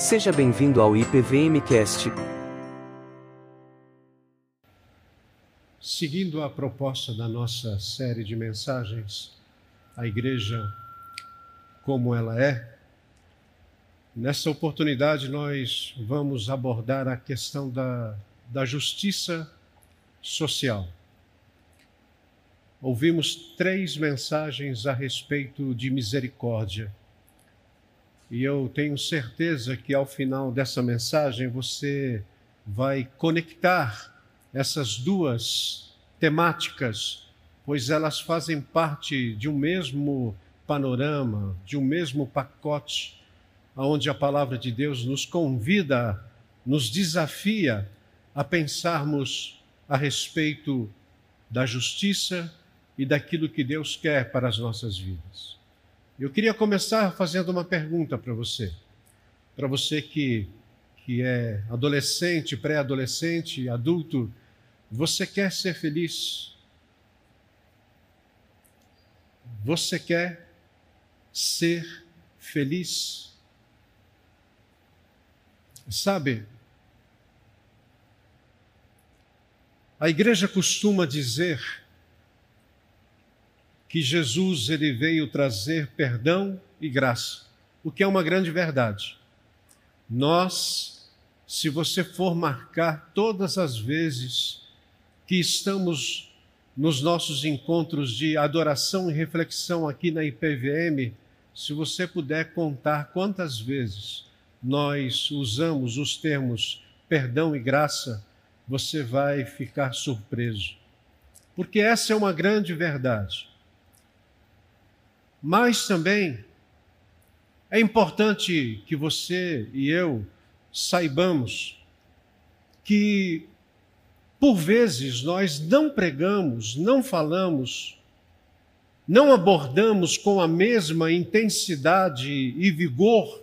Seja bem-vindo ao IPVMcast. Seguindo a proposta da nossa série de mensagens, a Igreja como ela é, nesta oportunidade nós vamos abordar a questão da justiça social. Ouvimos 3 mensagens a respeito de misericórdia. E eu tenho certeza que ao final dessa mensagem você vai conectar essas 2 temáticas, pois elas fazem parte de um mesmo panorama, de um mesmo pacote, onde a palavra de Deus nos convida, nos desafia a pensarmos a respeito da justiça e daquilo que Deus quer para as nossas vidas. Eu queria começar fazendo uma pergunta para você que é adolescente, pré-adolescente, adulto. Você quer ser feliz? Você quer ser feliz? Sabe, a igreja costuma dizer que Jesus ele veio trazer perdão e graça, o que é uma grande verdade. Nós, se você for marcar todas as vezes que estamos nos nossos encontros de adoração e reflexão aqui na IPVM, se você puder contar quantas vezes nós usamos os termos perdão e graça, você vai ficar surpreso. Porque essa é uma grande verdade. Mas também é importante que você e eu saibamos que, por vezes, nós não pregamos, não falamos, não abordamos com a mesma intensidade e vigor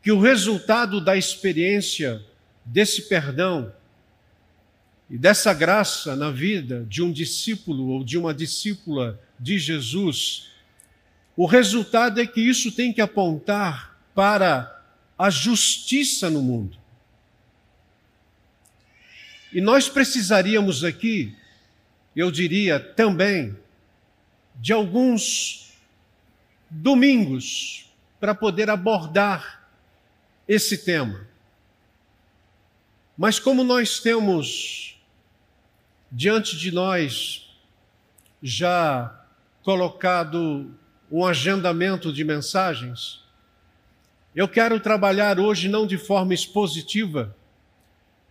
que o resultado da experiência desse perdão e dessa graça na vida de um discípulo ou de uma discípula de Jesus. O resultado é que isso tem que apontar para a justiça no mundo. E nós precisaríamos aqui, eu diria também, de alguns domingos para poder abordar esse tema. Mas como nós temos diante de nós já colocado um agendamento de mensagens, eu quero trabalhar hoje não de forma expositiva,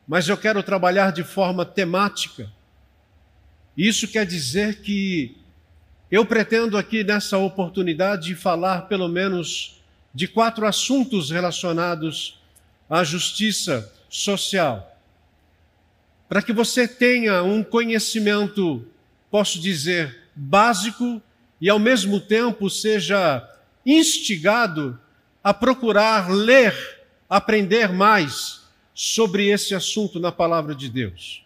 mas eu quero trabalhar de forma temática. Isso quer dizer que eu pretendo aqui nessa oportunidade falar pelo menos de 4 assuntos relacionados à justiça social, para que você tenha um conhecimento, posso dizer, básico, e ao mesmo tempo seja instigado a procurar ler, aprender mais sobre esse assunto na palavra de Deus.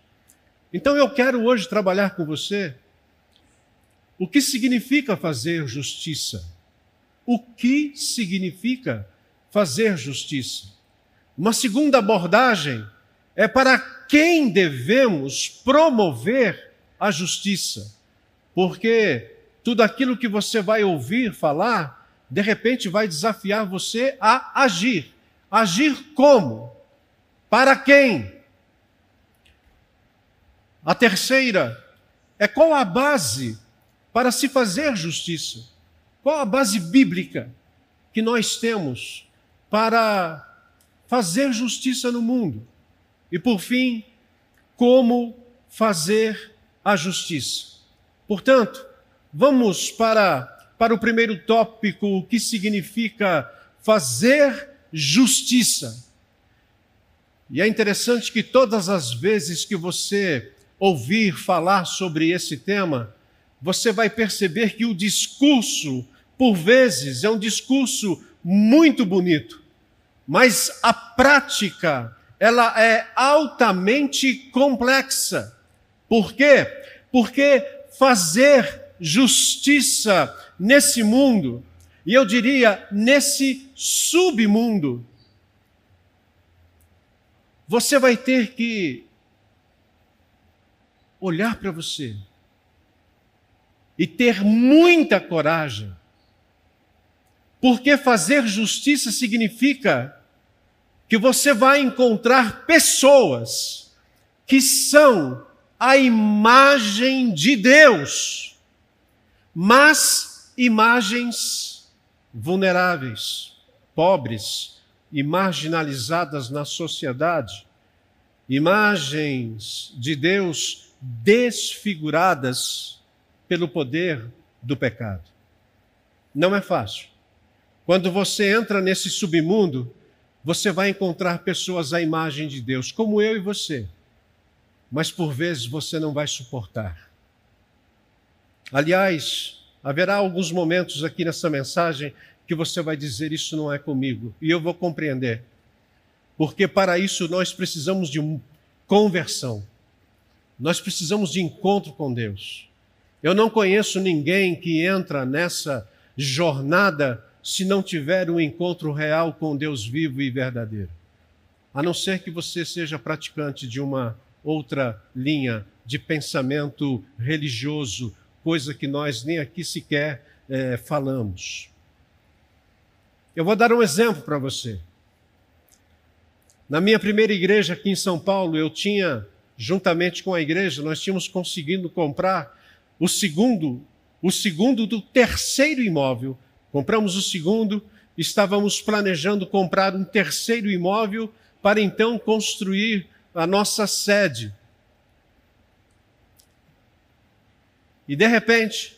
Então eu quero hoje trabalhar com você o que significa fazer justiça. O que significa fazer justiça? Uma segunda abordagem é para quem devemos promover a justiça, porque tudo aquilo que você vai ouvir falar, de repente vai desafiar você a agir. Agir como? Para quem? A terceira é qual a base para se fazer justiça? Qual a base bíblica que nós temos para fazer justiça no mundo? E por fim, como fazer a justiça? Portanto, vamos para o primeiro tópico, o que significa fazer justiça. E é interessante que todas as vezes que você ouvir falar sobre esse tema, você vai perceber que o discurso, por vezes, é um discurso muito bonito, mas a prática, ela é altamente complexa. Por quê? Porque fazer justiça nesse mundo, e eu diria nesse submundo, Você vai ter que olhar para você e ter muita coragem, porque fazer justiça significa que você vai encontrar pessoas que são a imagem de Deus, mas imagens vulneráveis, pobres e marginalizadas na sociedade, imagens de Deus desfiguradas pelo poder do pecado. Não é fácil. Quando você entra nesse submundo, você vai encontrar pessoas à imagem de Deus, como eu e você. Mas por vezes você não vai suportar. Aliás, haverá alguns momentos aqui nessa mensagem que você vai dizer, isso não é comigo. E eu vou compreender. Porque para isso nós precisamos de conversão. Nós precisamos de encontro com Deus. Eu não conheço ninguém que entra nessa jornada se não tiver um encontro real com Deus vivo e verdadeiro. A não ser que você seja praticante de uma outra linha de pensamento religioso, coisa que nós nem aqui sequer falamos. Eu vou dar um exemplo para você. Na minha primeira igreja aqui em São Paulo, eu tinha, juntamente com a igreja, nós tínhamos conseguido comprar o segundo do terceiro imóvel. Compramos o segundo, estávamos planejando comprar um terceiro imóvel para então construir a nossa sede. E de repente,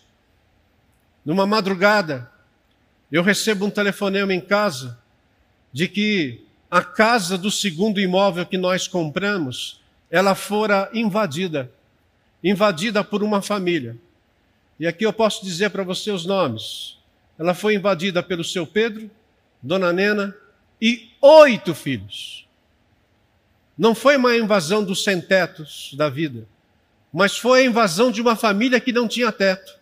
numa madrugada, eu recebo um telefonema em casa de que a casa do segundo imóvel que nós compramos, ela fora invadida por uma família. E aqui eu posso dizer para você os nomes. Ela foi invadida pelo seu Pedro, dona Nena e 8 filhos. Não foi uma invasão dos sem tetos da vida, mas foi a invasão de uma família que não tinha teto.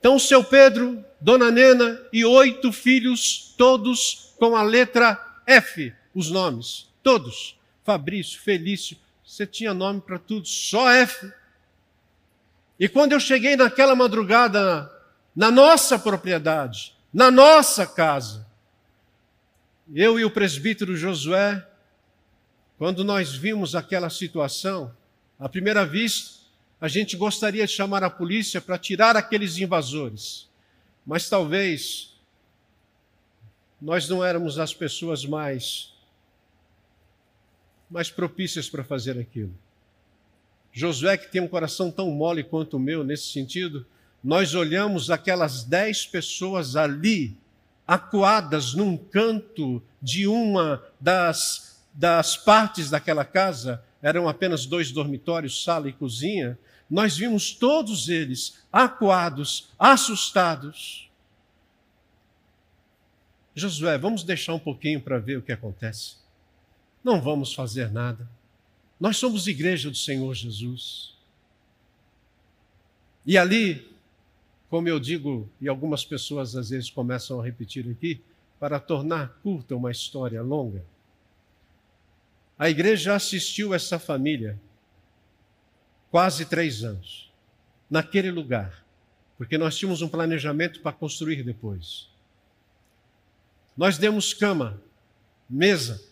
Então o seu Pedro, dona Nena e 8 filhos, todos com a letra F, os nomes, todos. Fabrício, Felício, você tinha nome para tudo, só F. E quando eu cheguei naquela madrugada na nossa propriedade, na nossa casa, eu e o presbítero Josué, quando nós vimos aquela situação, à primeira vista, a gente gostaria de chamar a polícia para tirar aqueles invasores. Mas talvez nós não éramos as pessoas mais propícias para fazer aquilo. Josué, que tem um coração tão mole quanto o meu nesse sentido, nós olhamos aquelas 10 pessoas ali, acuadas num canto de uma das partes daquela casa, eram apenas 2 dormitórios, sala e cozinha. Nós vimos todos eles acuados, assustados. Josué, vamos deixar um pouquinho para ver o que acontece. Não vamos fazer nada. Nós somos igreja do Senhor Jesus. E ali, como eu digo, e algumas pessoas às vezes começam a repetir aqui, para tornar curta uma história longa, a igreja assistiu essa família quase 3 anos, naquele lugar, porque nós tínhamos um planejamento para construir depois. Nós demos cama, mesa,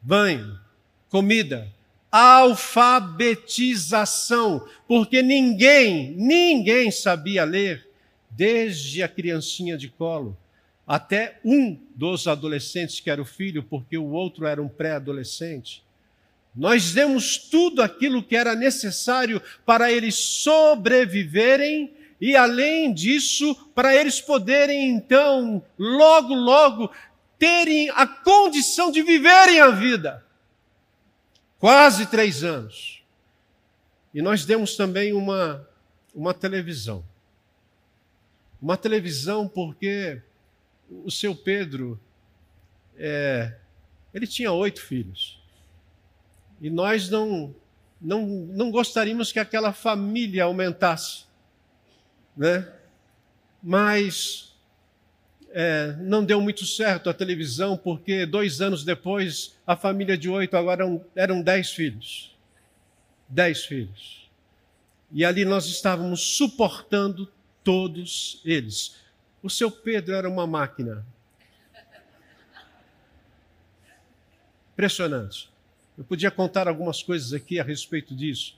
banho, comida, alfabetização, porque ninguém sabia ler, desde a criancinha de colo até um dos adolescentes que era o filho, porque o outro era um pré-adolescente. Nós demos tudo aquilo que era necessário para eles sobreviverem e, além disso, para eles poderem, então, logo, terem a condição de viverem a vida. Quase 3 anos. E nós demos também uma televisão. Uma televisão porque o seu Pedro, ele tinha 8 filhos. E nós não gostaríamos que aquela família aumentasse, né? Mas não deu muito certo a televisão, porque 2 anos depois, a família de 8 agora eram 10 filhos. 10 filhos. E ali nós estávamos suportando todos eles. O seu Pedro era uma máquina. Impressionante. Eu podia contar algumas coisas aqui a respeito disso,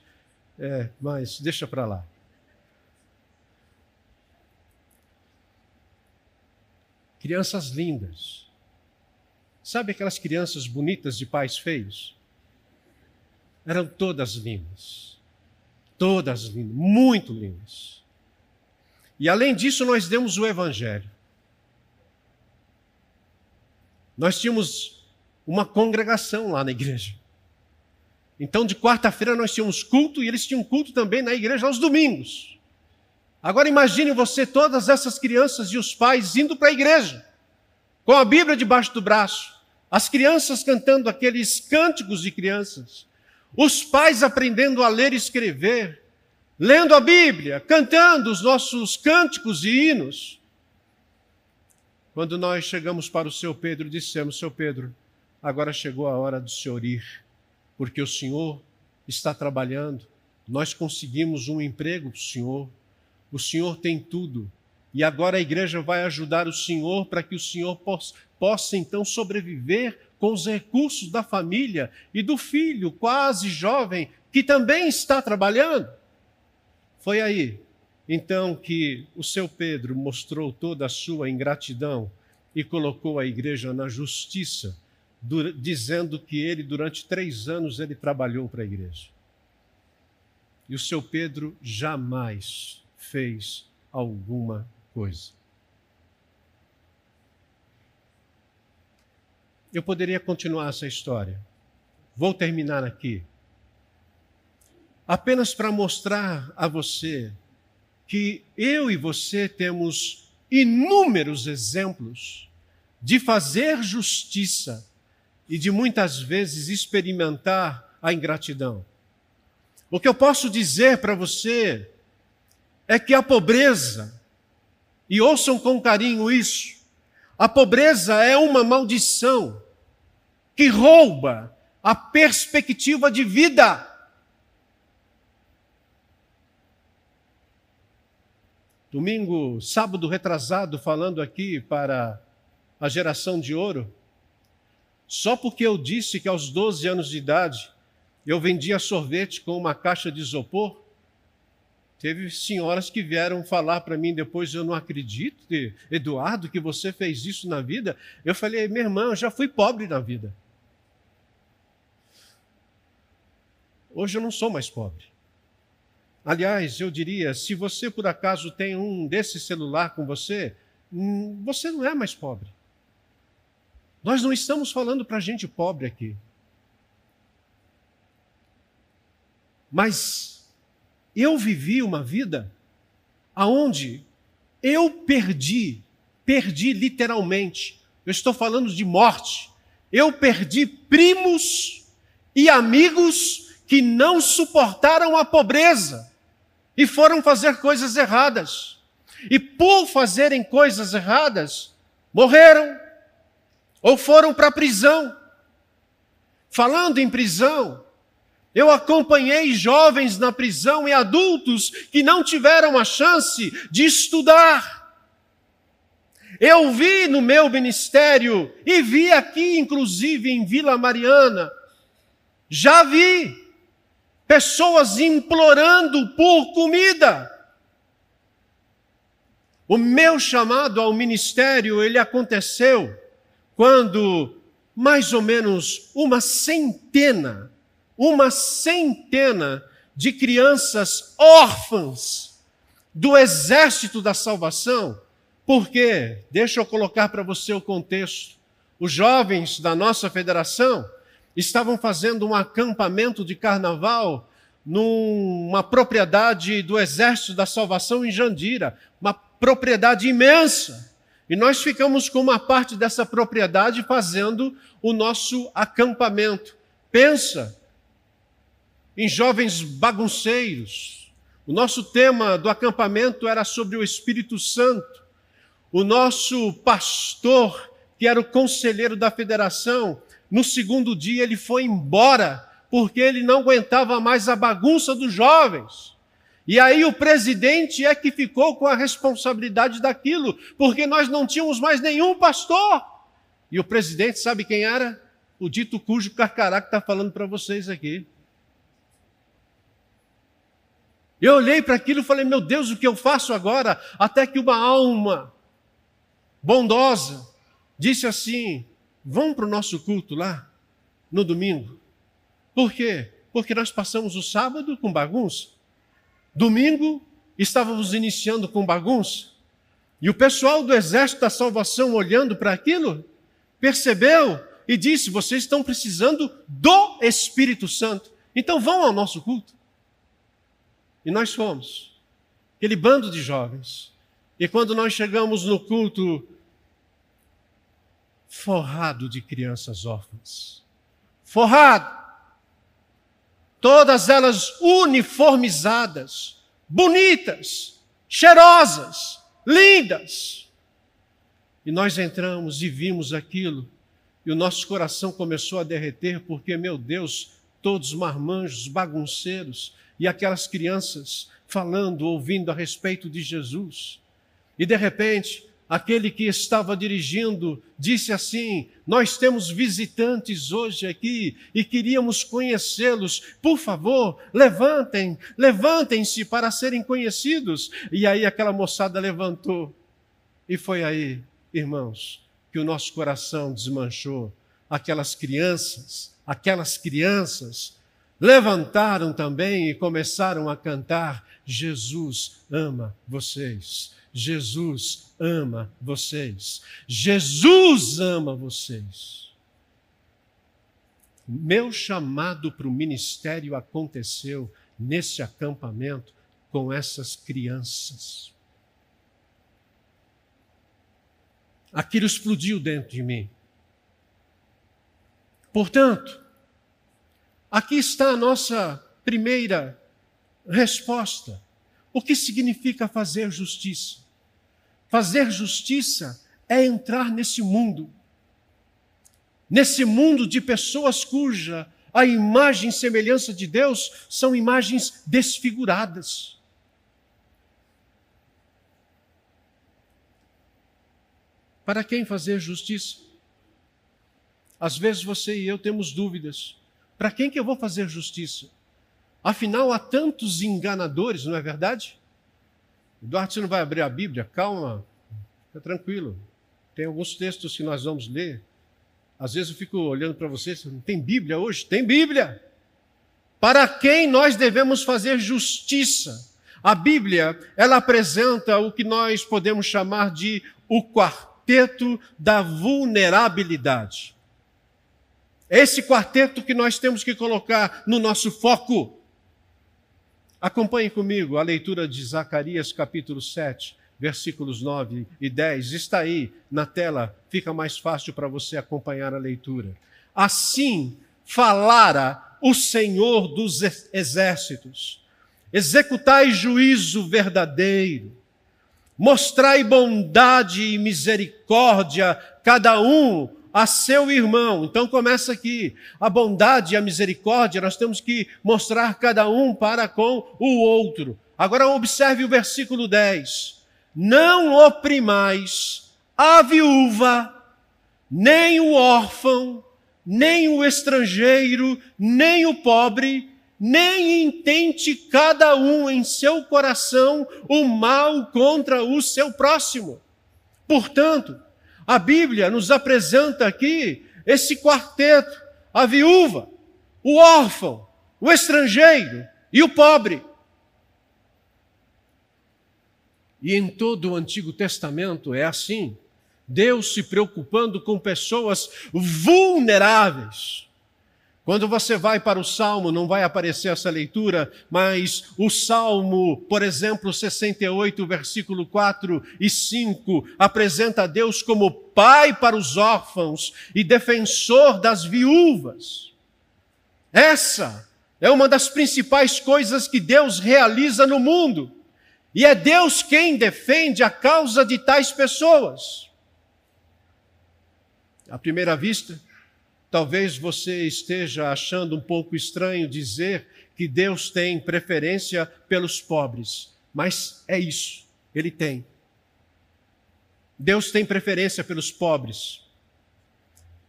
mas deixa para lá. Crianças lindas. Sabe aquelas crianças bonitas de pais feios? Eram todas lindas. Todas lindas, muito lindas. E além disso, nós demos o Evangelho. Nós tínhamos uma congregação lá na igreja. Então, de quarta-feira, nós tínhamos culto e eles tinham culto também na igreja aos domingos. Agora imagine você, todas essas crianças e os pais indo para a igreja, com a Bíblia debaixo do braço, as crianças cantando aqueles cânticos de crianças, os pais aprendendo a ler e escrever, lendo a Bíblia, cantando os nossos cânticos e hinos. Quando nós chegamos para o seu Pedro, dissemos: seu Pedro, agora chegou a hora do senhor ir, porque o senhor está trabalhando, nós conseguimos um emprego para o senhor, o senhor tem tudo, e agora a igreja vai ajudar o senhor para que o senhor possa então sobreviver com os recursos da família e do filho quase jovem, que também está trabalhando. Foi aí, então, que o seu Pedro mostrou toda a sua ingratidão e colocou a igreja na justiça, dizendo que ele, durante 3 anos, ele trabalhou para a igreja. E o seu Pedro jamais fez alguma coisa. Eu poderia continuar essa história. Vou terminar aqui. Apenas para mostrar a você que eu e você temos inúmeros exemplos de fazer justiça e de muitas vezes experimentar a ingratidão. O que eu posso dizer para você é que a pobreza, e ouçam com carinho isso, a pobreza é uma maldição que rouba a perspectiva de vida. Sábado retrasado, falando aqui para a geração de ouro, só porque eu disse que aos 12 anos de idade eu vendia sorvete com uma caixa de isopor, teve senhoras que vieram falar para mim depois: eu não acredito, Eduardo, que você fez isso na vida. Eu falei: minha irmã, eu já fui pobre na vida. Hoje eu não sou mais pobre. Aliás, eu diria, se você por acaso tem um desse celular com você, você não é mais pobre. Nós não estamos falando para gente pobre aqui. Mas eu vivi uma vida onde eu perdi literalmente. Eu estou falando de morte. Eu perdi primos e amigos que não suportaram a pobreza e foram fazer coisas erradas. E por fazerem coisas erradas, morreram ou foram para a prisão. Falando em prisão, eu acompanhei jovens na prisão e adultos que não tiveram a chance de estudar. Eu vi no meu ministério, e vi aqui, inclusive, em Vila Mariana, já vi pessoas implorando por comida. O meu chamado ao ministério, ele aconteceu quando mais ou menos uma centena de crianças órfãs do Exército da Salvação, porque, deixa eu colocar para você o contexto, os jovens da nossa federação estavam fazendo um acampamento de carnaval numa propriedade do Exército da Salvação em Jandira, uma propriedade imensa, e nós ficamos com uma parte dessa propriedade fazendo o nosso acampamento. Pensa em jovens bagunceiros. O nosso tema do acampamento era sobre o Espírito Santo. O nosso pastor, que era o conselheiro da federação, no segundo dia ele foi embora, porque ele não aguentava mais a bagunça dos jovens. E aí o presidente é que ficou com a responsabilidade daquilo, porque nós não tínhamos mais nenhum pastor. E o presidente, sabe quem era? O dito cujo Carcará que está falando para vocês aqui. Eu olhei para aquilo e falei, meu Deus, o que eu faço agora? Até que uma alma bondosa disse assim, vamos para o nosso culto lá no domingo. Por quê? Porque nós passamos o sábado com bagunça. Domingo estávamos iniciando com bagunça. E o pessoal do Exército da Salvação, olhando para aquilo, percebeu e disse, vocês estão precisando do Espírito Santo. Então vão ao nosso culto. E nós fomos, aquele bando de jovens. E quando nós chegamos no culto, forrado de crianças órfãs. Forrado. Todas elas uniformizadas, bonitas, cheirosas, lindas. E nós entramos e vimos aquilo, e o nosso coração começou a derreter, porque, meu Deus, todos marmanjos, bagunceiros, e aquelas crianças falando, ouvindo a respeito de Jesus. E, de repente, aquele que estava dirigindo disse assim, nós temos visitantes hoje aqui e queríamos conhecê-los. Por favor, levantem-se para serem conhecidos. E aí aquela moçada levantou. E foi aí, irmãos, que o nosso coração desmanchou. Aquelas crianças levantaram também e começaram a cantar, Jesus ama vocês. Jesus ama vocês. Jesus ama vocês. Meu chamado para o ministério aconteceu nesse acampamento com essas crianças. Aquilo explodiu dentro de mim. Portanto, aqui está a nossa primeira resposta. O que significa fazer justiça? Fazer justiça é entrar nesse mundo de pessoas cuja a imagem e semelhança de Deus são imagens desfiguradas. Para quem fazer justiça? Às vezes você e eu temos dúvidas. Para quem que eu vou fazer justiça? Afinal, há tantos enganadores, não é verdade? Eduardo, você não vai abrir a Bíblia? Calma, fica tranquilo. Tem alguns textos que nós vamos ler. Às vezes eu fico olhando para vocês, não tem Bíblia hoje? Tem Bíblia! Para quem nós devemos fazer justiça? A Bíblia, ela apresenta o que nós podemos chamar de o quarteto da vulnerabilidade. É esse quarteto que nós temos que colocar no nosso foco. Acompanhe comigo a leitura de Zacarias capítulo 7, versículos 9 e 10. Está aí na tela, fica mais fácil para você acompanhar a leitura. Assim falara o Senhor dos exércitos, executai juízo verdadeiro, mostrai bondade e misericórdia, cada um a seu irmão. Então começa aqui, a bondade e a misericórdia, nós temos que mostrar cada um para com o outro. Agora observe o versículo 10, não oprimais a viúva, nem o órfão, nem o estrangeiro, nem o pobre, nem intente cada um em seu coração o mal contra o seu próximo. Portanto, a Bíblia nos apresenta aqui esse quarteto, a viúva, o órfão, o estrangeiro e o pobre. E em todo o Antigo Testamento é assim, Deus se preocupando com pessoas vulneráveis. Quando você vai para o Salmo, não vai aparecer essa leitura, mas o Salmo, por exemplo, 68, versículo 4 e 5, apresenta a Deus como pai para os órfãos e defensor das viúvas. Essa é uma das principais coisas que Deus realiza no mundo. E é Deus quem defende a causa de tais pessoas. À primeira vista, talvez você esteja achando um pouco estranho dizer que Deus tem preferência pelos pobres, mas é isso, Ele tem. Deus tem preferência pelos pobres.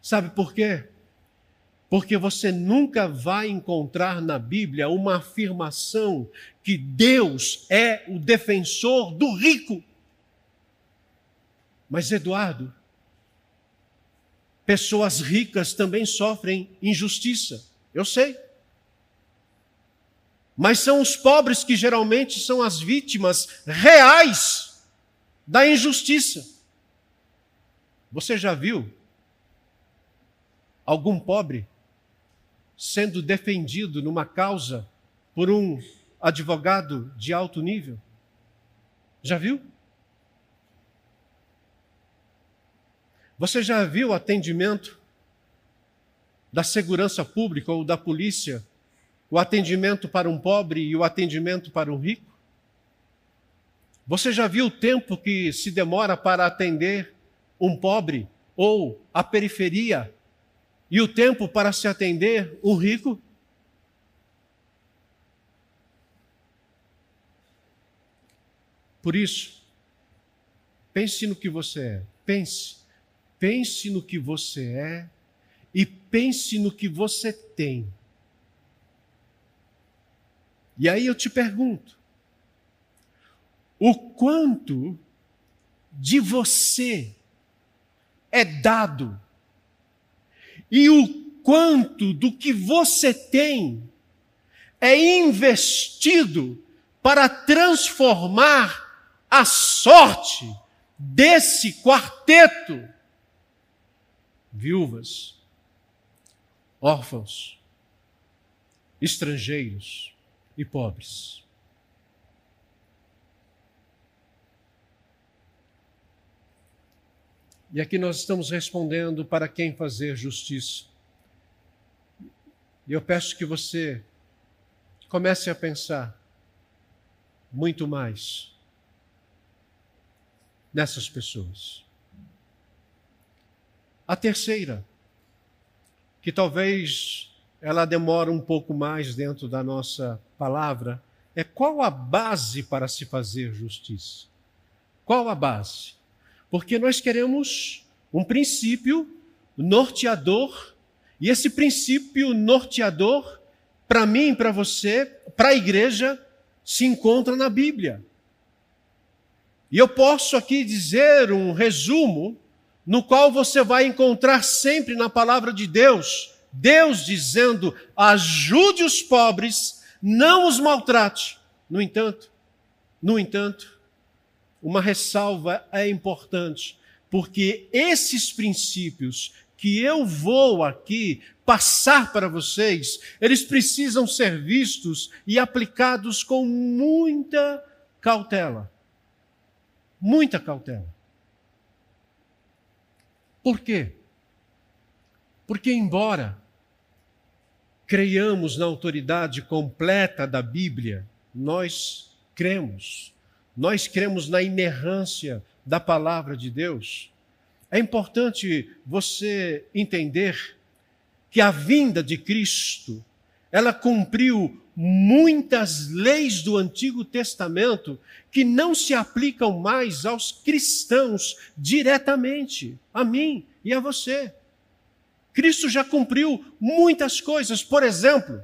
Sabe por quê? Porque você nunca vai encontrar na Bíblia uma afirmação que Deus é o defensor do rico. Mas, Eduardo, pessoas ricas também sofrem injustiça, eu sei. Mas são os pobres que geralmente são as vítimas reais da injustiça. Você já viu algum pobre sendo defendido numa causa por um advogado de alto nível? Já viu? Você já viu o atendimento da segurança pública ou da polícia? O atendimento para um pobre e o atendimento para um rico? Você já viu o tempo que se demora para atender um pobre ou a periferia e o tempo para se atender um rico? Por isso, pense no que você é. Pense no que você é e pense no que você tem. E aí eu te pergunto, o quanto de você é dado e o quanto do que você tem é investido para transformar a sorte desse quarteto? Viúvas, órfãos, estrangeiros e pobres. E aqui nós estamos respondendo para quem fazer justiça. E eu peço que você comece a pensar muito mais nessas pessoas. A terceira, que talvez ela demore um pouco mais dentro da nossa palavra, é qual a base para se fazer justiça? Qual a base? Porque nós queremos um princípio norteador, e esse princípio norteador, para mim, para você, para a igreja, se encontra na Bíblia. E eu posso aqui dizer um resumo, no qual você vai encontrar sempre na palavra de Deus, Deus dizendo, ajude os pobres, não os maltrate. No entanto, uma ressalva é importante, porque esses princípios que eu vou aqui passar para vocês, eles precisam ser vistos e aplicados com muita cautela. Muita cautela. Por quê? Porque embora creiamos na autoridade completa da Bíblia, nós cremos na inerrância da palavra de Deus. É importante você entender que a vinda de Cristo, ela cumpriu muitas leis do Antigo Testamento que não se aplicam mais aos cristãos diretamente, a mim e a você. Cristo já cumpriu muitas coisas. Por exemplo,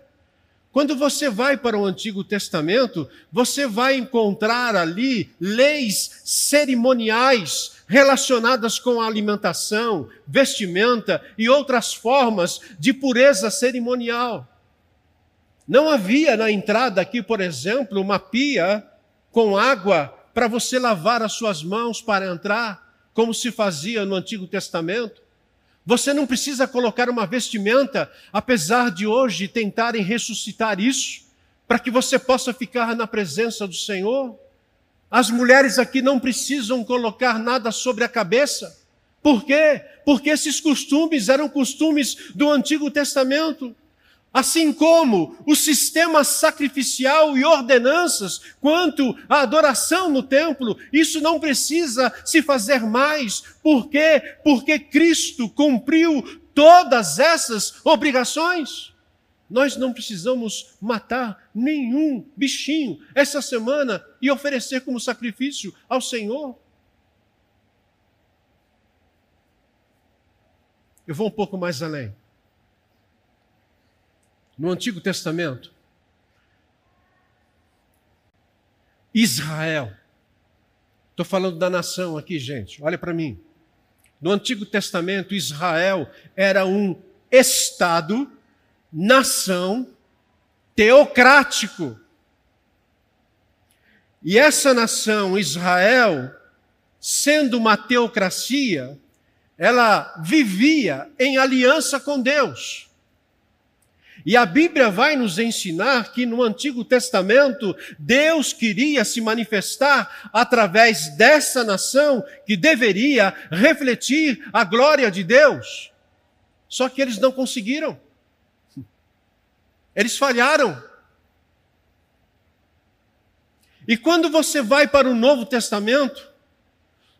quando você vai para o Antigo Testamento, você vai encontrar ali leis cerimoniais relacionadas com a alimentação, vestimenta e outras formas de pureza cerimonial. Não havia na entrada aqui, por exemplo, uma pia com água para você lavar as suas mãos para entrar, como se fazia no Antigo Testamento. Você não precisa colocar uma vestimenta, apesar de hoje tentarem ressuscitar isso, para que você possa ficar na presença do Senhor. As mulheres aqui não precisam colocar nada sobre a cabeça. Por quê? Porque esses costumes eram costumes do Antigo Testamento. Assim como o sistema sacrificial e ordenanças, quanto à adoração no templo, isso não precisa se fazer mais. Por quê? Porque Cristo cumpriu todas essas obrigações. Nós não precisamos matar nenhum bichinho essa semana e oferecer como sacrifício ao Senhor. Eu vou um pouco mais além. No Antigo Testamento, Israel, estou falando da nação aqui, gente, olha para mim. No Antigo Testamento, Israel era um estado, nação, teocrático. E essa nação, Israel, sendo uma teocracia, ela vivia em aliança com Deus. E a Bíblia vai nos ensinar que no Antigo Testamento, Deus queria se manifestar através dessa nação que deveria refletir a glória de Deus. Só que eles não conseguiram. Eles falharam. E quando você vai para o Novo Testamento,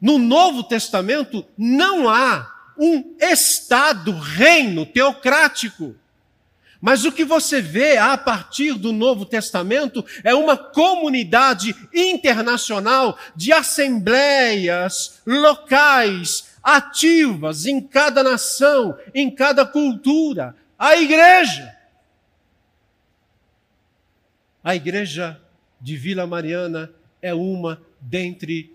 no Novo Testamento não há um Estado, reino teocrático. Mas o que você vê a partir do Novo Testamento é uma comunidade internacional de assembleias locais, ativas em cada nação, em cada cultura. A igreja. A igreja de Vila Mariana é uma dentre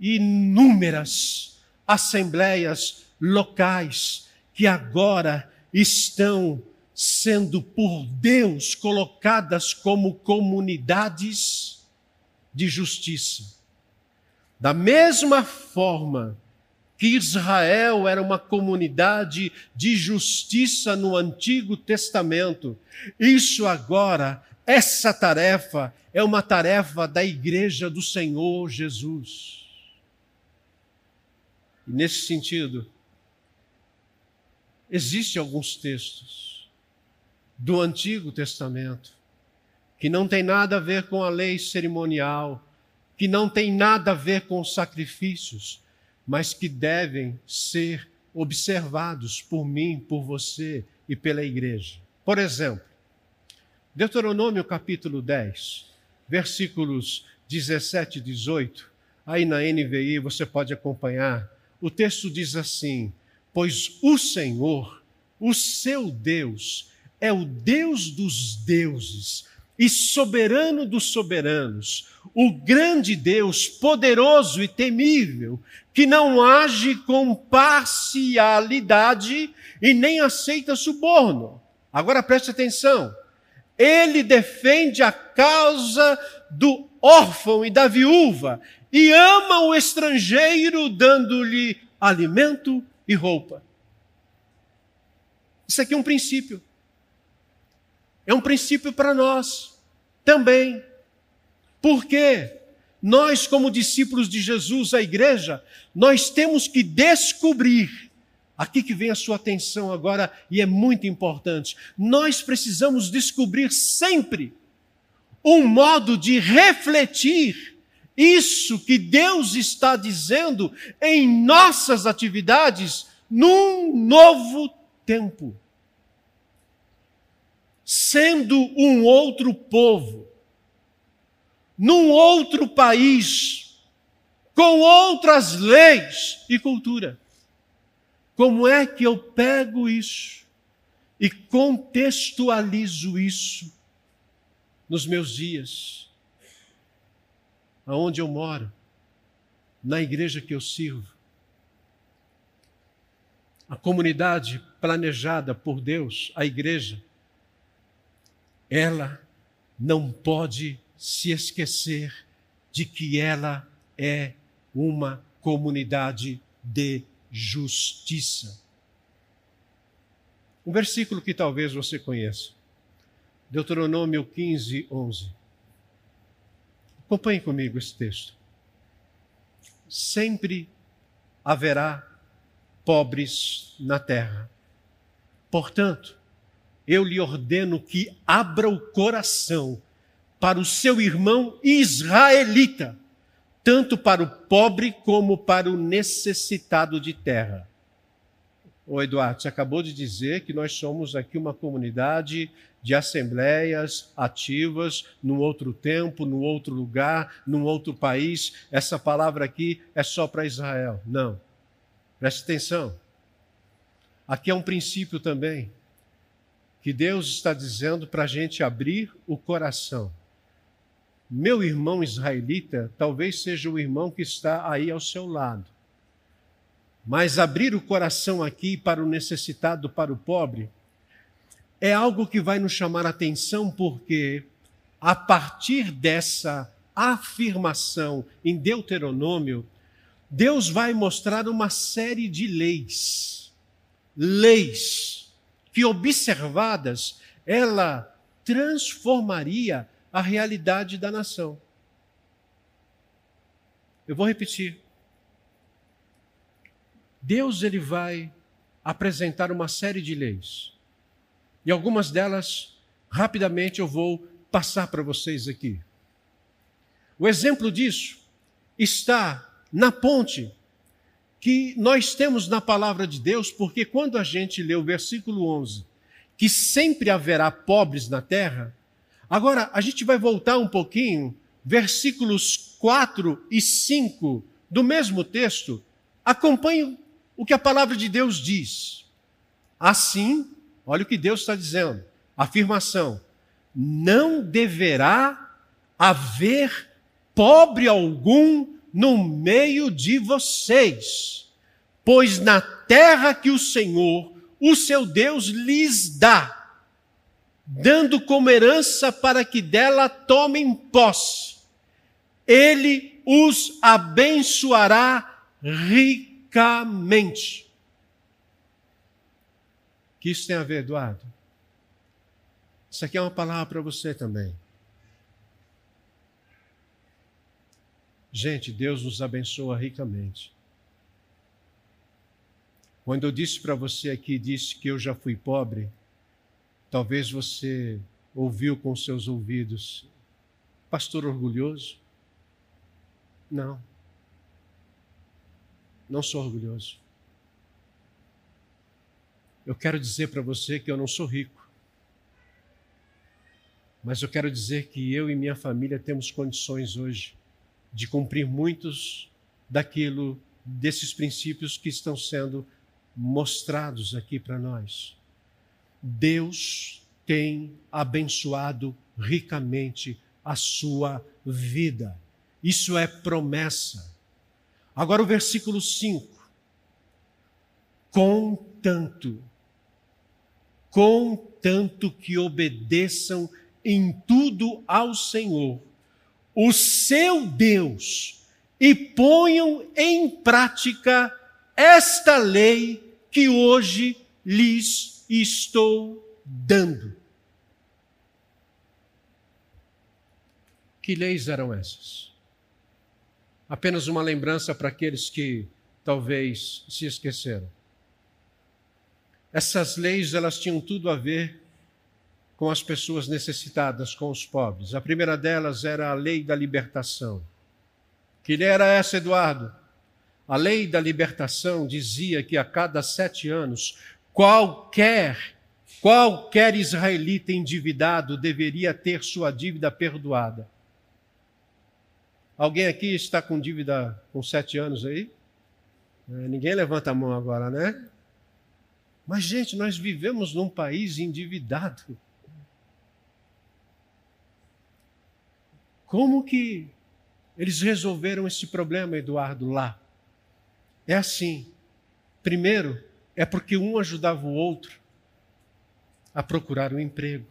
inúmeras assembleias locais que agora estão sendo por Deus colocadas como comunidades de justiça. Da mesma forma que Israel era uma comunidade de justiça no Antigo Testamento, isso agora, essa tarefa, é uma tarefa da Igreja do Senhor Jesus. E nesse sentido, existem alguns textos do Antigo Testamento, que não tem nada a ver com a lei cerimonial, que não tem nada a ver com sacrifícios, mas que devem ser observados por mim, por você e pela igreja. Por exemplo, Deuteronômio capítulo 10, versículos 17 e 18, aí na NVI você pode acompanhar, o texto diz assim: pois o Senhor, o seu Deus, é o Deus dos deuses e soberano dos soberanos, o grande Deus, poderoso e temível, que não age com parcialidade e nem aceita suborno. Agora preste atenção. Ele defende a causa do órfão e da viúva e ama o estrangeiro, dando-lhe alimento e roupa. Isso aqui é um princípio. É um princípio para nós também. Porque nós, como discípulos de Jesus, a igreja, nós temos que descobrir. Aqui que vem a sua atenção agora, e é muito importante. Nós precisamos descobrir sempre um modo de refletir isso que Deus está dizendo em nossas atividades num novo tempo. Sendo um outro povo, num outro país, com outras leis e cultura. Como é que eu pego isso e contextualizo isso nos meus dias, aonde eu moro, na igreja que eu sirvo? A comunidade planejada por Deus, a igreja, ela não pode se esquecer de que ela é uma comunidade de justiça. Um versículo que talvez você conheça. Deuteronômio 15, 11. Acompanhe comigo esse texto. Sempre haverá pobres na terra. Portanto, eu lhe ordeno que abra o coração para o seu irmão israelita, tanto para o pobre como para o necessitado de terra. Ô Eduardo, você acabou de dizer que nós somos aqui uma comunidade de assembleias ativas, num outro tempo, num outro lugar, num outro país. Essa palavra aqui é só para Israel. Não. Preste atenção. Aqui é um princípio também, que Deus está dizendo para a gente abrir o coração. Meu irmão israelita talvez seja o irmão que está aí ao seu lado. Mas abrir o coração aqui para o necessitado, para o pobre, é algo que vai nos chamar a atenção, porque a partir dessa afirmação em Deuteronômio, Deus vai mostrar uma série de leis. Leis que, observadas, ela transformaria a realidade da nação. Eu vou repetir. Deus, ele vai apresentar uma série de leis. E algumas delas, rapidamente, eu vou passar para vocês aqui. O exemplo disso está na ponte que nós temos na palavra de Deus, porque quando a gente lê o versículo 11, que sempre haverá pobres na terra, agora, a gente vai voltar um pouquinho, versículos 4 e 5 do mesmo texto, acompanhe o que a palavra de Deus diz. Assim, olha o que Deus está dizendo, afirmação, não deverá haver pobre algum no meio de vocês, pois na terra que o Senhor, o seu Deus, lhes dá, dando como herança para que dela tomem posse. Ele os abençoará ricamente. O que isso tem a ver, Eduardo? Isso aqui é uma palavra para você também. Gente, Deus nos abençoa ricamente. Quando eu disse para você aqui, disse que eu já fui pobre, talvez você ouviu com seus ouvidos, pastor orgulhoso? Não. Não sou orgulhoso. Eu quero dizer para você que eu não sou rico. Mas eu quero dizer que eu e minha família temos condições hoje de cumprir muitos desses princípios que estão sendo mostrados aqui para nós. Deus tem abençoado ricamente a sua vida. Isso é promessa. Agora o versículo 5. Contanto que obedeçam em tudo ao Senhor, o seu Deus, e ponham em prática esta lei que hoje lhes estou dando. Que leis eram essas? Apenas uma lembrança para aqueles que talvez se esqueceram. Essas leis, elas tinham tudo a ver com as pessoas necessitadas, com os pobres. A primeira delas era a lei da libertação. Que lei era essa, Eduardo? A lei da libertação dizia que a cada 7 anos... Qualquer israelita endividado deveria ter sua dívida perdoada. Alguém aqui está com dívida com 7 anos aí? Ninguém levanta a mão agora, né? Mas, gente, nós vivemos num país endividado. Como que eles resolveram esse problema, Eduardo, lá? É assim. Primeiro, é porque um ajudava o outro a procurar um emprego.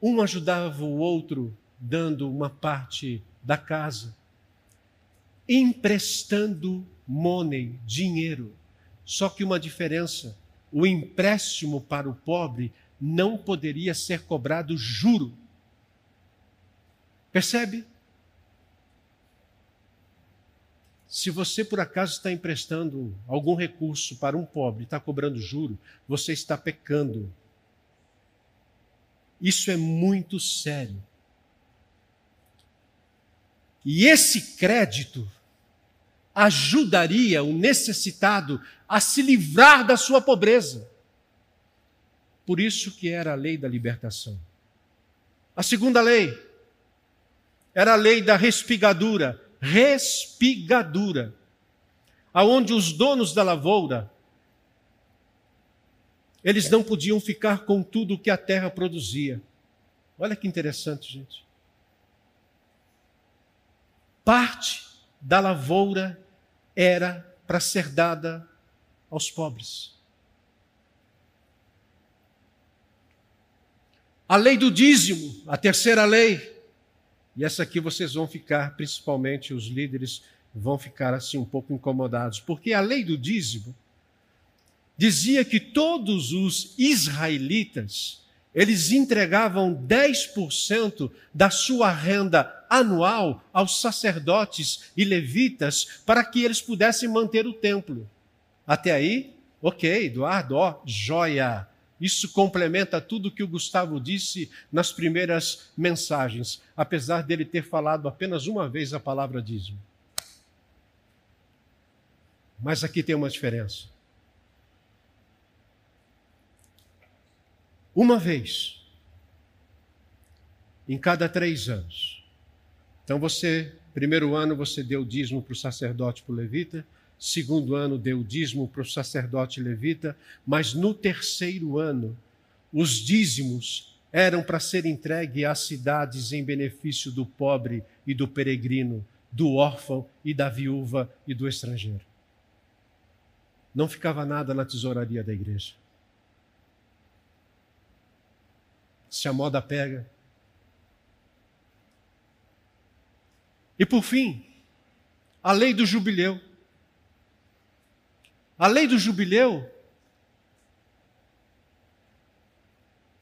Um ajudava o outro dando uma parte da casa, emprestando money, dinheiro. Só que uma diferença, o empréstimo para o pobre não poderia ser cobrado juro. Percebe? Se você, por acaso, está emprestando algum recurso para um pobre, está cobrando juro, você está pecando. Isso é muito sério. E esse crédito ajudaria o necessitado a se livrar da sua pobreza. Por isso que era a lei da libertação. A segunda lei era a lei da respigadura, aonde os donos da lavoura, eles não podiam ficar com tudo o que a terra produzia. Olha que interessante, gente. Parte da lavoura era para ser dada aos pobres. A lei do dízimo, a terceira lei, e essa aqui vocês vão ficar, principalmente os líderes, vão ficar assim um pouco incomodados, porque a lei do dízimo dizia que todos os israelitas, eles entregavam 10% da sua renda anual aos sacerdotes e levitas para que eles pudessem manter o templo. Até aí, ok, Eduardo, ó, joia. Isso complementa tudo o que o Gustavo disse nas primeiras mensagens, apesar dele ter falado apenas uma vez a palavra dízimo. Mas aqui tem uma diferença. Uma vez em cada 3 anos. Então você, primeiro ano, você deu dízimo para o sacerdote, para o levita. Segundo ano, deu dízimo para o sacerdote levita, mas no terceiro ano, os dízimos eram para ser entregue às cidades em benefício do pobre e do peregrino, do órfão e da viúva e do estrangeiro. Não ficava nada na tesouraria da igreja. Se a moda pega. E por fim, a lei do jubileu. A lei do jubileu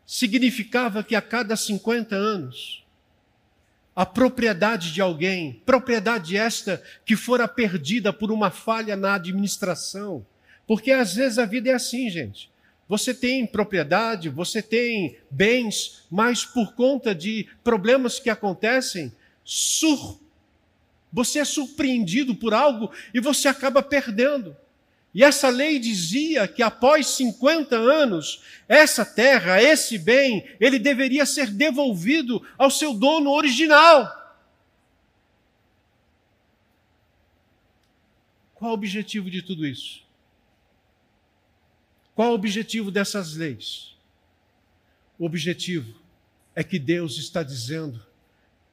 significava que a cada 50 anos, a propriedade de alguém, propriedade esta que fora perdida por uma falha na administração, porque às vezes a vida é assim, gente. Você tem propriedade, você tem bens, mas por conta de problemas que acontecem, você é surpreendido por algo e você acaba perdendo. E essa lei dizia que após 50 anos, essa terra, esse bem, ele deveria ser devolvido ao seu dono original. Qual o objetivo de tudo isso? Qual o objetivo dessas leis? O objetivo é que Deus está dizendo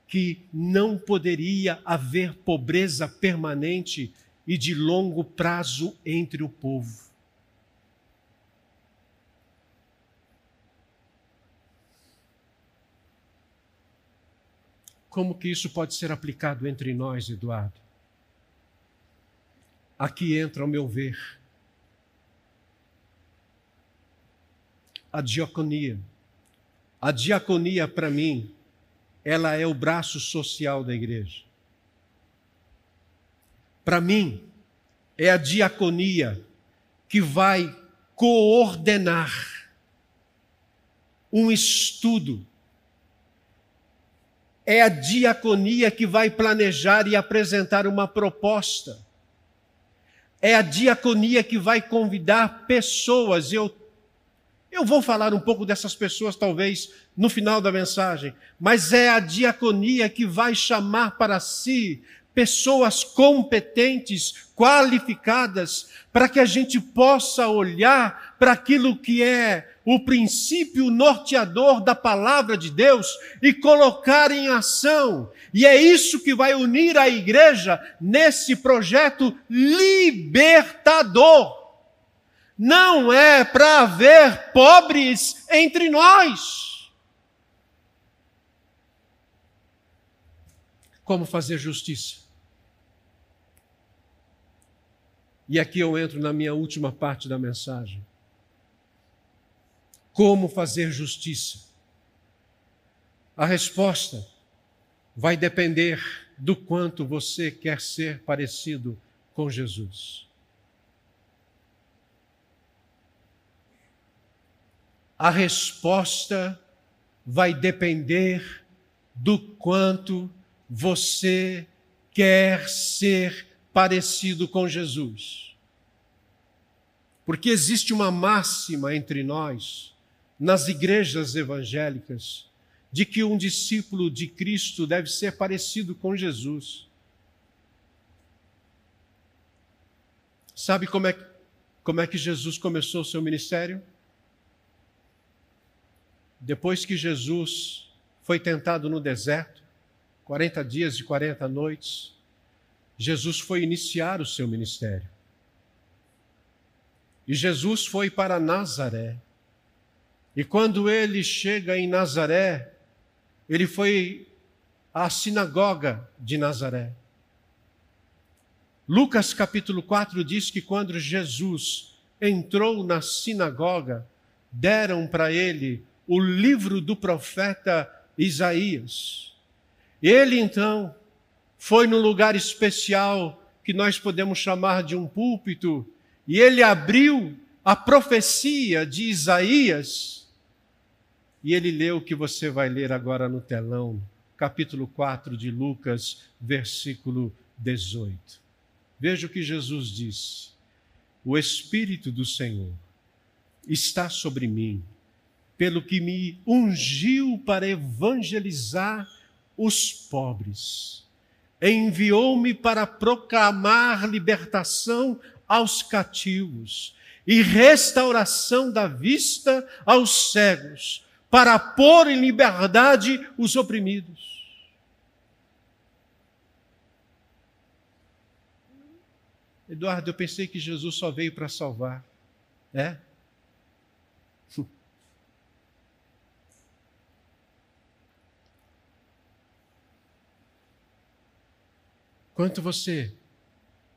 que não poderia haver pobreza permanente e de longo prazo entre o povo. Como que isso pode ser aplicado entre nós, Eduardo? Aqui entra, ao meu ver, a diaconia. A diaconia, para mim, ela é o braço social da igreja. Para mim, é a diaconia que vai coordenar um estudo. É a diaconia que vai planejar e apresentar uma proposta. É a diaconia que vai convidar pessoas. Eu vou falar um pouco dessas pessoas, talvez, no final da mensagem, mas é a diaconia que vai chamar para si pessoas competentes, qualificadas, para que a gente possa olhar para aquilo que é o princípio norteador da palavra de Deus e colocar em ação. E é isso que vai unir a igreja nesse projeto libertador. Não é para haver pobres entre nós. Como fazer justiça? E aqui eu entro na minha última parte da mensagem. Como fazer justiça? A resposta vai depender do quanto você quer ser parecido com Jesus. A resposta vai depender do quanto você quer ser parecido com Jesus. Porque existe uma máxima entre nós, nas igrejas evangélicas, de que um discípulo de Cristo deve ser parecido com Jesus. Sabe como é que Jesus começou o seu ministério? Depois que Jesus foi tentado no deserto, 40 dias e 40 noites, Jesus foi iniciar o seu ministério. E Jesus foi para Nazaré. E quando ele chega em Nazaré, ele foi à sinagoga de Nazaré. Lucas capítulo 4 diz que quando Jesus entrou na sinagoga, deram para ele o livro do profeta Isaías. Ele então foi num lugar especial que nós podemos chamar de um púlpito, e ele abriu a profecia de Isaías e ele leu o que você vai ler agora no telão, capítulo 4 de Lucas, versículo 18. Veja o que Jesus disse: o Espírito do Senhor está sobre mim, pelo que me ungiu para evangelizar os pobres. Enviou-me para proclamar libertação aos cativos e restauração da vista aos cegos, para pôr em liberdade os oprimidos. Eduardo, eu pensei que Jesus só veio para salvar. É?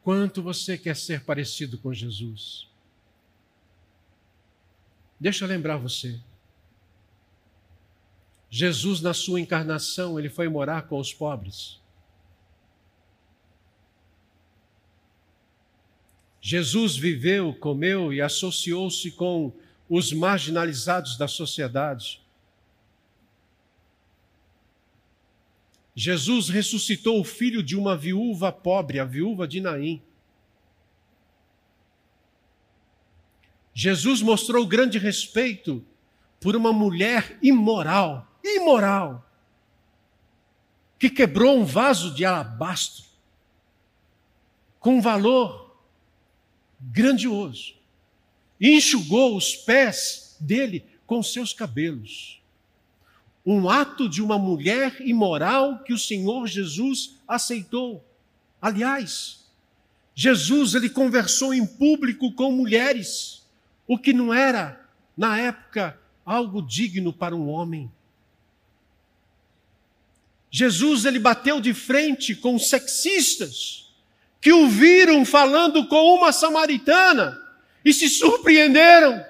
Quanto você quer ser parecido com Jesus? Deixa eu lembrar você. Jesus, na sua encarnação, ele foi morar com os pobres. Jesus viveu, comeu e associou-se com os marginalizados da sociedade. Jesus ressuscitou o filho de uma viúva pobre, a viúva de Naim. Jesus mostrou grande respeito por uma mulher imoral, que quebrou um vaso de alabastro com um valor grandioso e enxugou os pés dele com seus cabelos. Um ato de uma mulher imoral que o Senhor Jesus aceitou. Aliás, Jesus ele conversou em público com mulheres, o que não era, na época, algo digno para um homem. Jesus ele bateu de frente com sexistas que o viram falando com uma samaritana e se surpreenderam.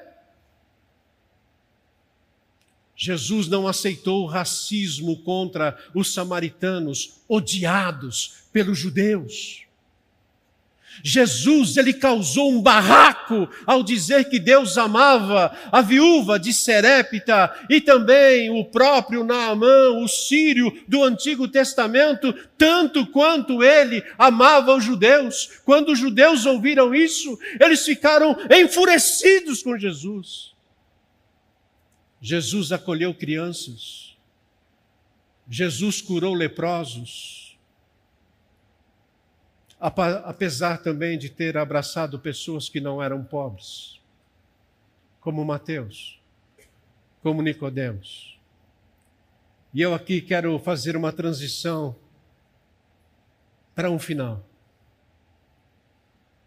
Jesus não aceitou o racismo contra os samaritanos, odiados pelos judeus. Jesus, ele causou um barraco ao dizer que Deus amava a viúva de Serepta e também o próprio Naamã, o sírio do Antigo Testamento, tanto quanto ele amava os judeus. Quando os judeus ouviram isso, eles ficaram enfurecidos com Jesus. Jesus acolheu crianças. Jesus curou leprosos. Apesar também de ter abraçado pessoas que não eram pobres, como Mateus, como Nicodemos. E eu aqui quero fazer uma transição para um final,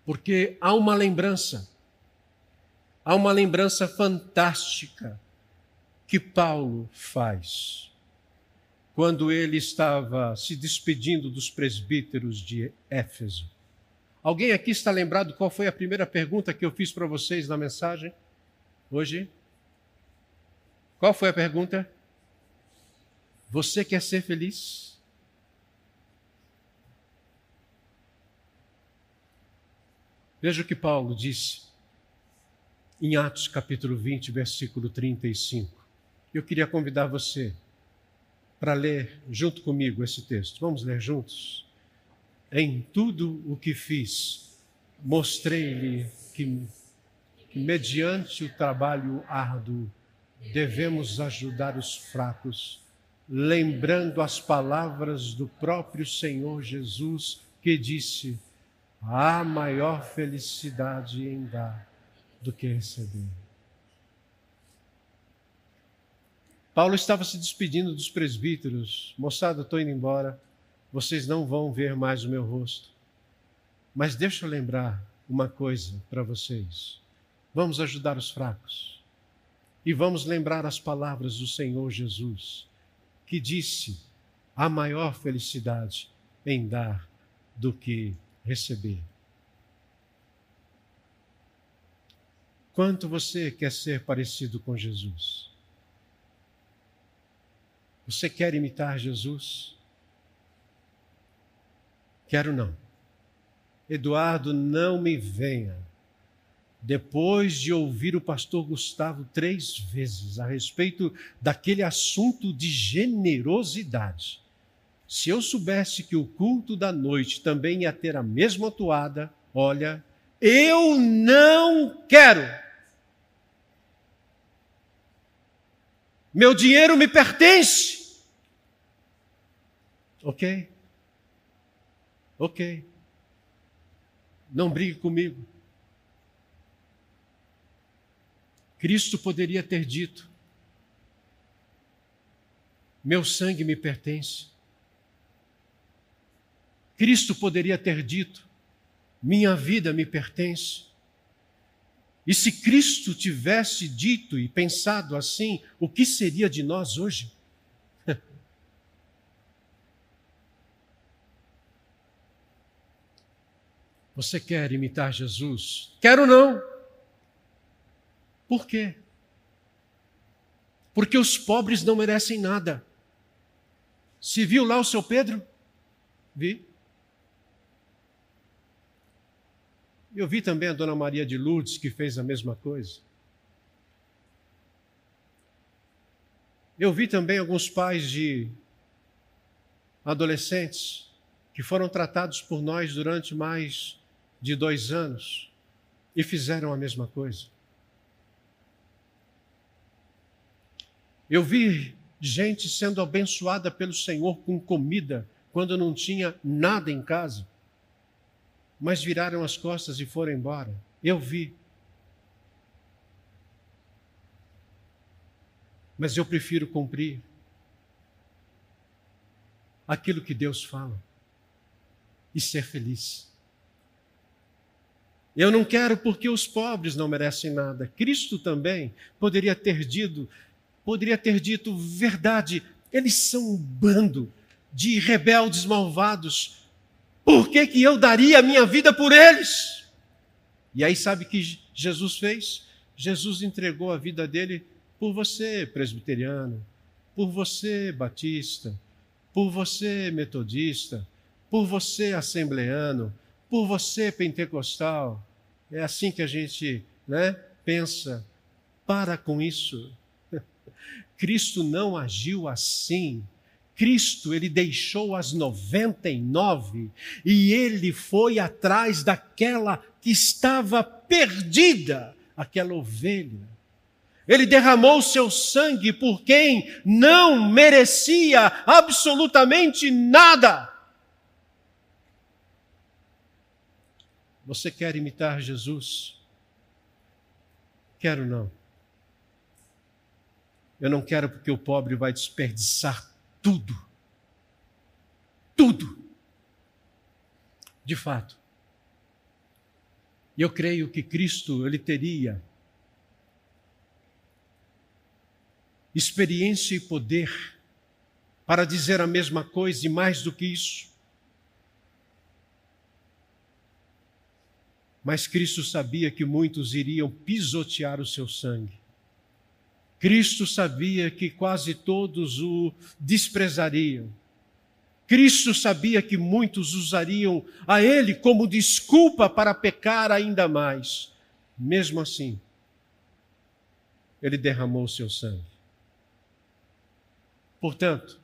porque há uma lembrança fantástica que Paulo faz quando ele estava se despedindo dos presbíteros de Éfeso. Alguém aqui está lembrado qual foi a primeira pergunta que eu fiz para vocês na mensagem hoje? Qual foi a pergunta? Você quer ser feliz? Veja o que Paulo disse em Atos capítulo 20, versículo 35. Eu queria convidar você para ler junto comigo esse texto. Vamos ler juntos? Em tudo o que fiz, mostrei-lhe que mediante o trabalho árduo, devemos ajudar os fracos, lembrando as palavras do próprio Senhor Jesus, que disse: há maior felicidade em dar do que receber. Paulo estava se despedindo dos presbíteros. Moçada, estou indo embora, vocês não vão ver mais o meu rosto. Mas deixa eu lembrar uma coisa para vocês. Vamos ajudar os fracos. E vamos lembrar as palavras do Senhor Jesus, que disse: há maior felicidade em dar do que receber. Quanto você quer ser parecido com Jesus? Você quer imitar Jesus? Quero não. Eduardo, não me venha, depois de ouvir o pastor Gustavo 3 vezes a respeito daquele assunto de generosidade. Se eu soubesse que o culto da noite também ia ter a mesma toada, olha, eu não quero. Meu dinheiro me pertence. Ok? Ok. Não brigue comigo. Cristo poderia ter dito: meu sangue me pertence. Cristo poderia ter dito: minha vida me pertence. E se Cristo tivesse dito e pensado assim, o que seria de nós hoje? Você quer imitar Jesus? Quero não. Por quê? Porque os pobres não merecem nada. Se viu lá o seu Pedro? Vi. Eu vi também a Dona Maria de Lourdes, que fez a mesma coisa. Eu vi também alguns pais de adolescentes que foram tratados por nós durante mais de 2 anos e fizeram a mesma coisa. Eu vi gente sendo abençoada pelo Senhor com comida quando não tinha nada em casa, mas viraram as costas e foram embora. Eu vi. Mas eu prefiro cumprir aquilo que Deus fala e ser feliz. Eu não quero porque os pobres não merecem nada. Cristo também poderia ter dito verdade, eles são um bando de rebeldes malvados. Por que que eu daria a minha vida por eles? E aí sabe o que Jesus fez? Jesus entregou a vida dele por você, presbiteriano, por você, batista, por você, metodista, por você, assembleano, por você, pentecostal. É assim que a gente, pensa. Para com isso. Cristo não agiu assim. Cristo, ele deixou as 99 e ele foi atrás daquela que estava perdida, aquela ovelha. Ele derramou seu sangue por quem não merecia absolutamente nada. Você quer imitar Jesus? Quero não. Eu não quero porque o pobre vai desperdiçar tudo, de fato. E eu creio que Cristo, ele teria experiência e poder para dizer a mesma coisa e mais do que isso. Mas Cristo sabia que muitos iriam pisotear o seu sangue. Cristo sabia que quase todos o desprezariam. Cristo sabia que muitos usariam a ele como desculpa para pecar ainda mais. Mesmo assim, ele derramou o seu sangue. Portanto,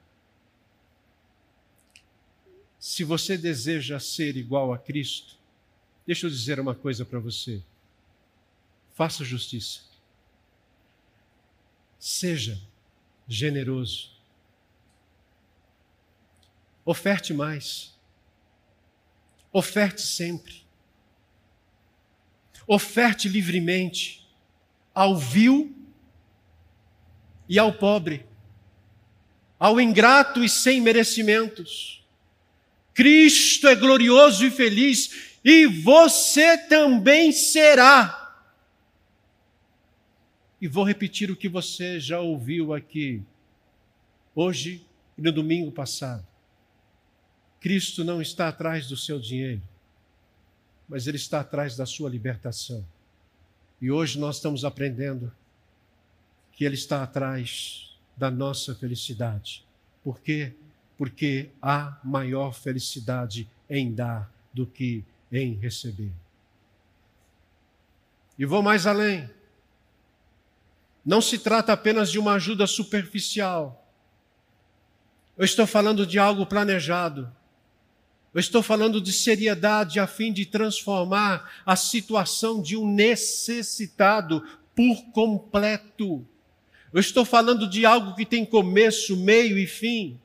se você deseja ser igual a Cristo, deixa eu dizer uma coisa para você. Faça justiça. Seja generoso. Oferte mais. Oferte sempre. Oferte livremente ao vil e ao pobre, ao ingrato e sem merecimentos. Cristo é glorioso e feliz, e você também será. E vou repetir o que você já ouviu aqui, hoje e no domingo passado. Cristo não está atrás do seu dinheiro, mas Ele está atrás da sua libertação. E hoje nós estamos aprendendo que Ele está atrás da nossa felicidade. Por quê? Porque há maior felicidade em dar do que em receber. E vou mais além. Não se trata apenas de uma ajuda superficial. Eu estou falando de algo planejado. Eu estou falando de seriedade a fim de transformar a situação de um necessitado por completo. Eu estou falando de algo que tem começo, meio e fim.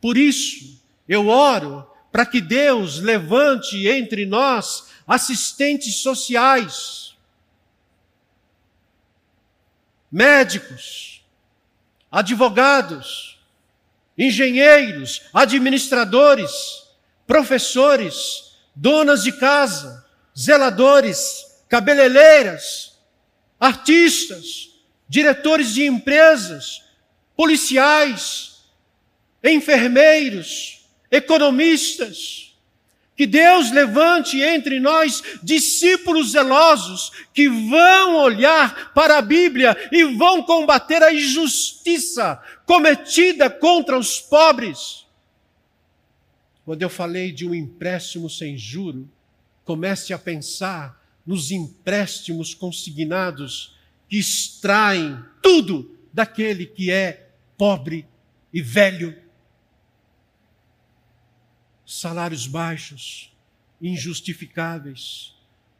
Por isso, eu oro para que Deus levante entre nós assistentes sociais, médicos, advogados, engenheiros, administradores, professores, donas de casa, zeladores, cabeleireiras, artistas, diretores de empresas, policiais, enfermeiros, economistas. Que Deus levante entre nós discípulos zelosos que vão olhar para a Bíblia e vão combater a injustiça cometida contra os pobres. Quando eu falei de um empréstimo sem juro, comece a pensar nos empréstimos consignados que extraem tudo daquele que é pobre e velho. Salários baixos, injustificáveis,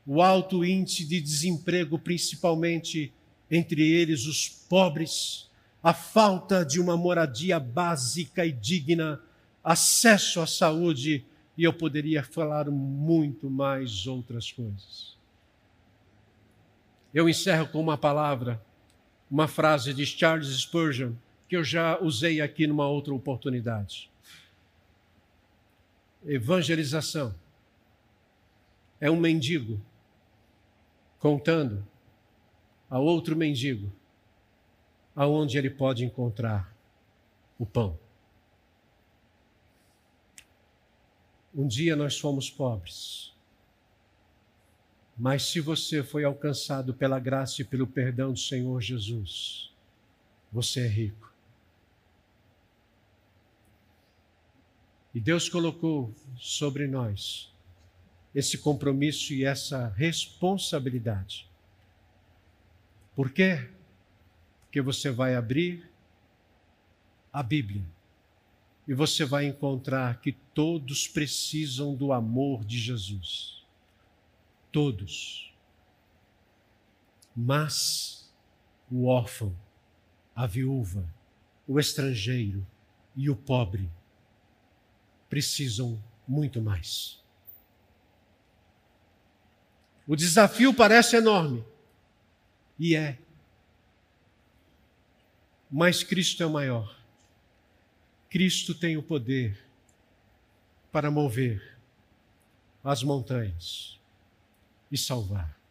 o alto índice de desemprego, principalmente entre eles os pobres, a falta de uma moradia básica e digna, acesso à saúde, e eu poderia falar muito mais outras coisas. Eu encerro com uma palavra, uma frase de Charles Spurgeon, que eu já usei aqui numa outra oportunidade. Evangelização é um mendigo contando a outro mendigo aonde ele pode encontrar o pão. Um dia nós fomos pobres, mas se você foi alcançado pela graça e pelo perdão do Senhor Jesus, você é rico. E Deus colocou sobre nós esse compromisso e essa responsabilidade. Por quê? Porque você vai abrir a Bíblia e você vai encontrar que todos precisam do amor de Jesus. Todos. Mas o órfão, a viúva, o estrangeiro e o pobre precisam muito mais. O desafio parece enorme, e é. Mas Cristo é maior. Cristo tem o poder para mover as montanhas e salvar.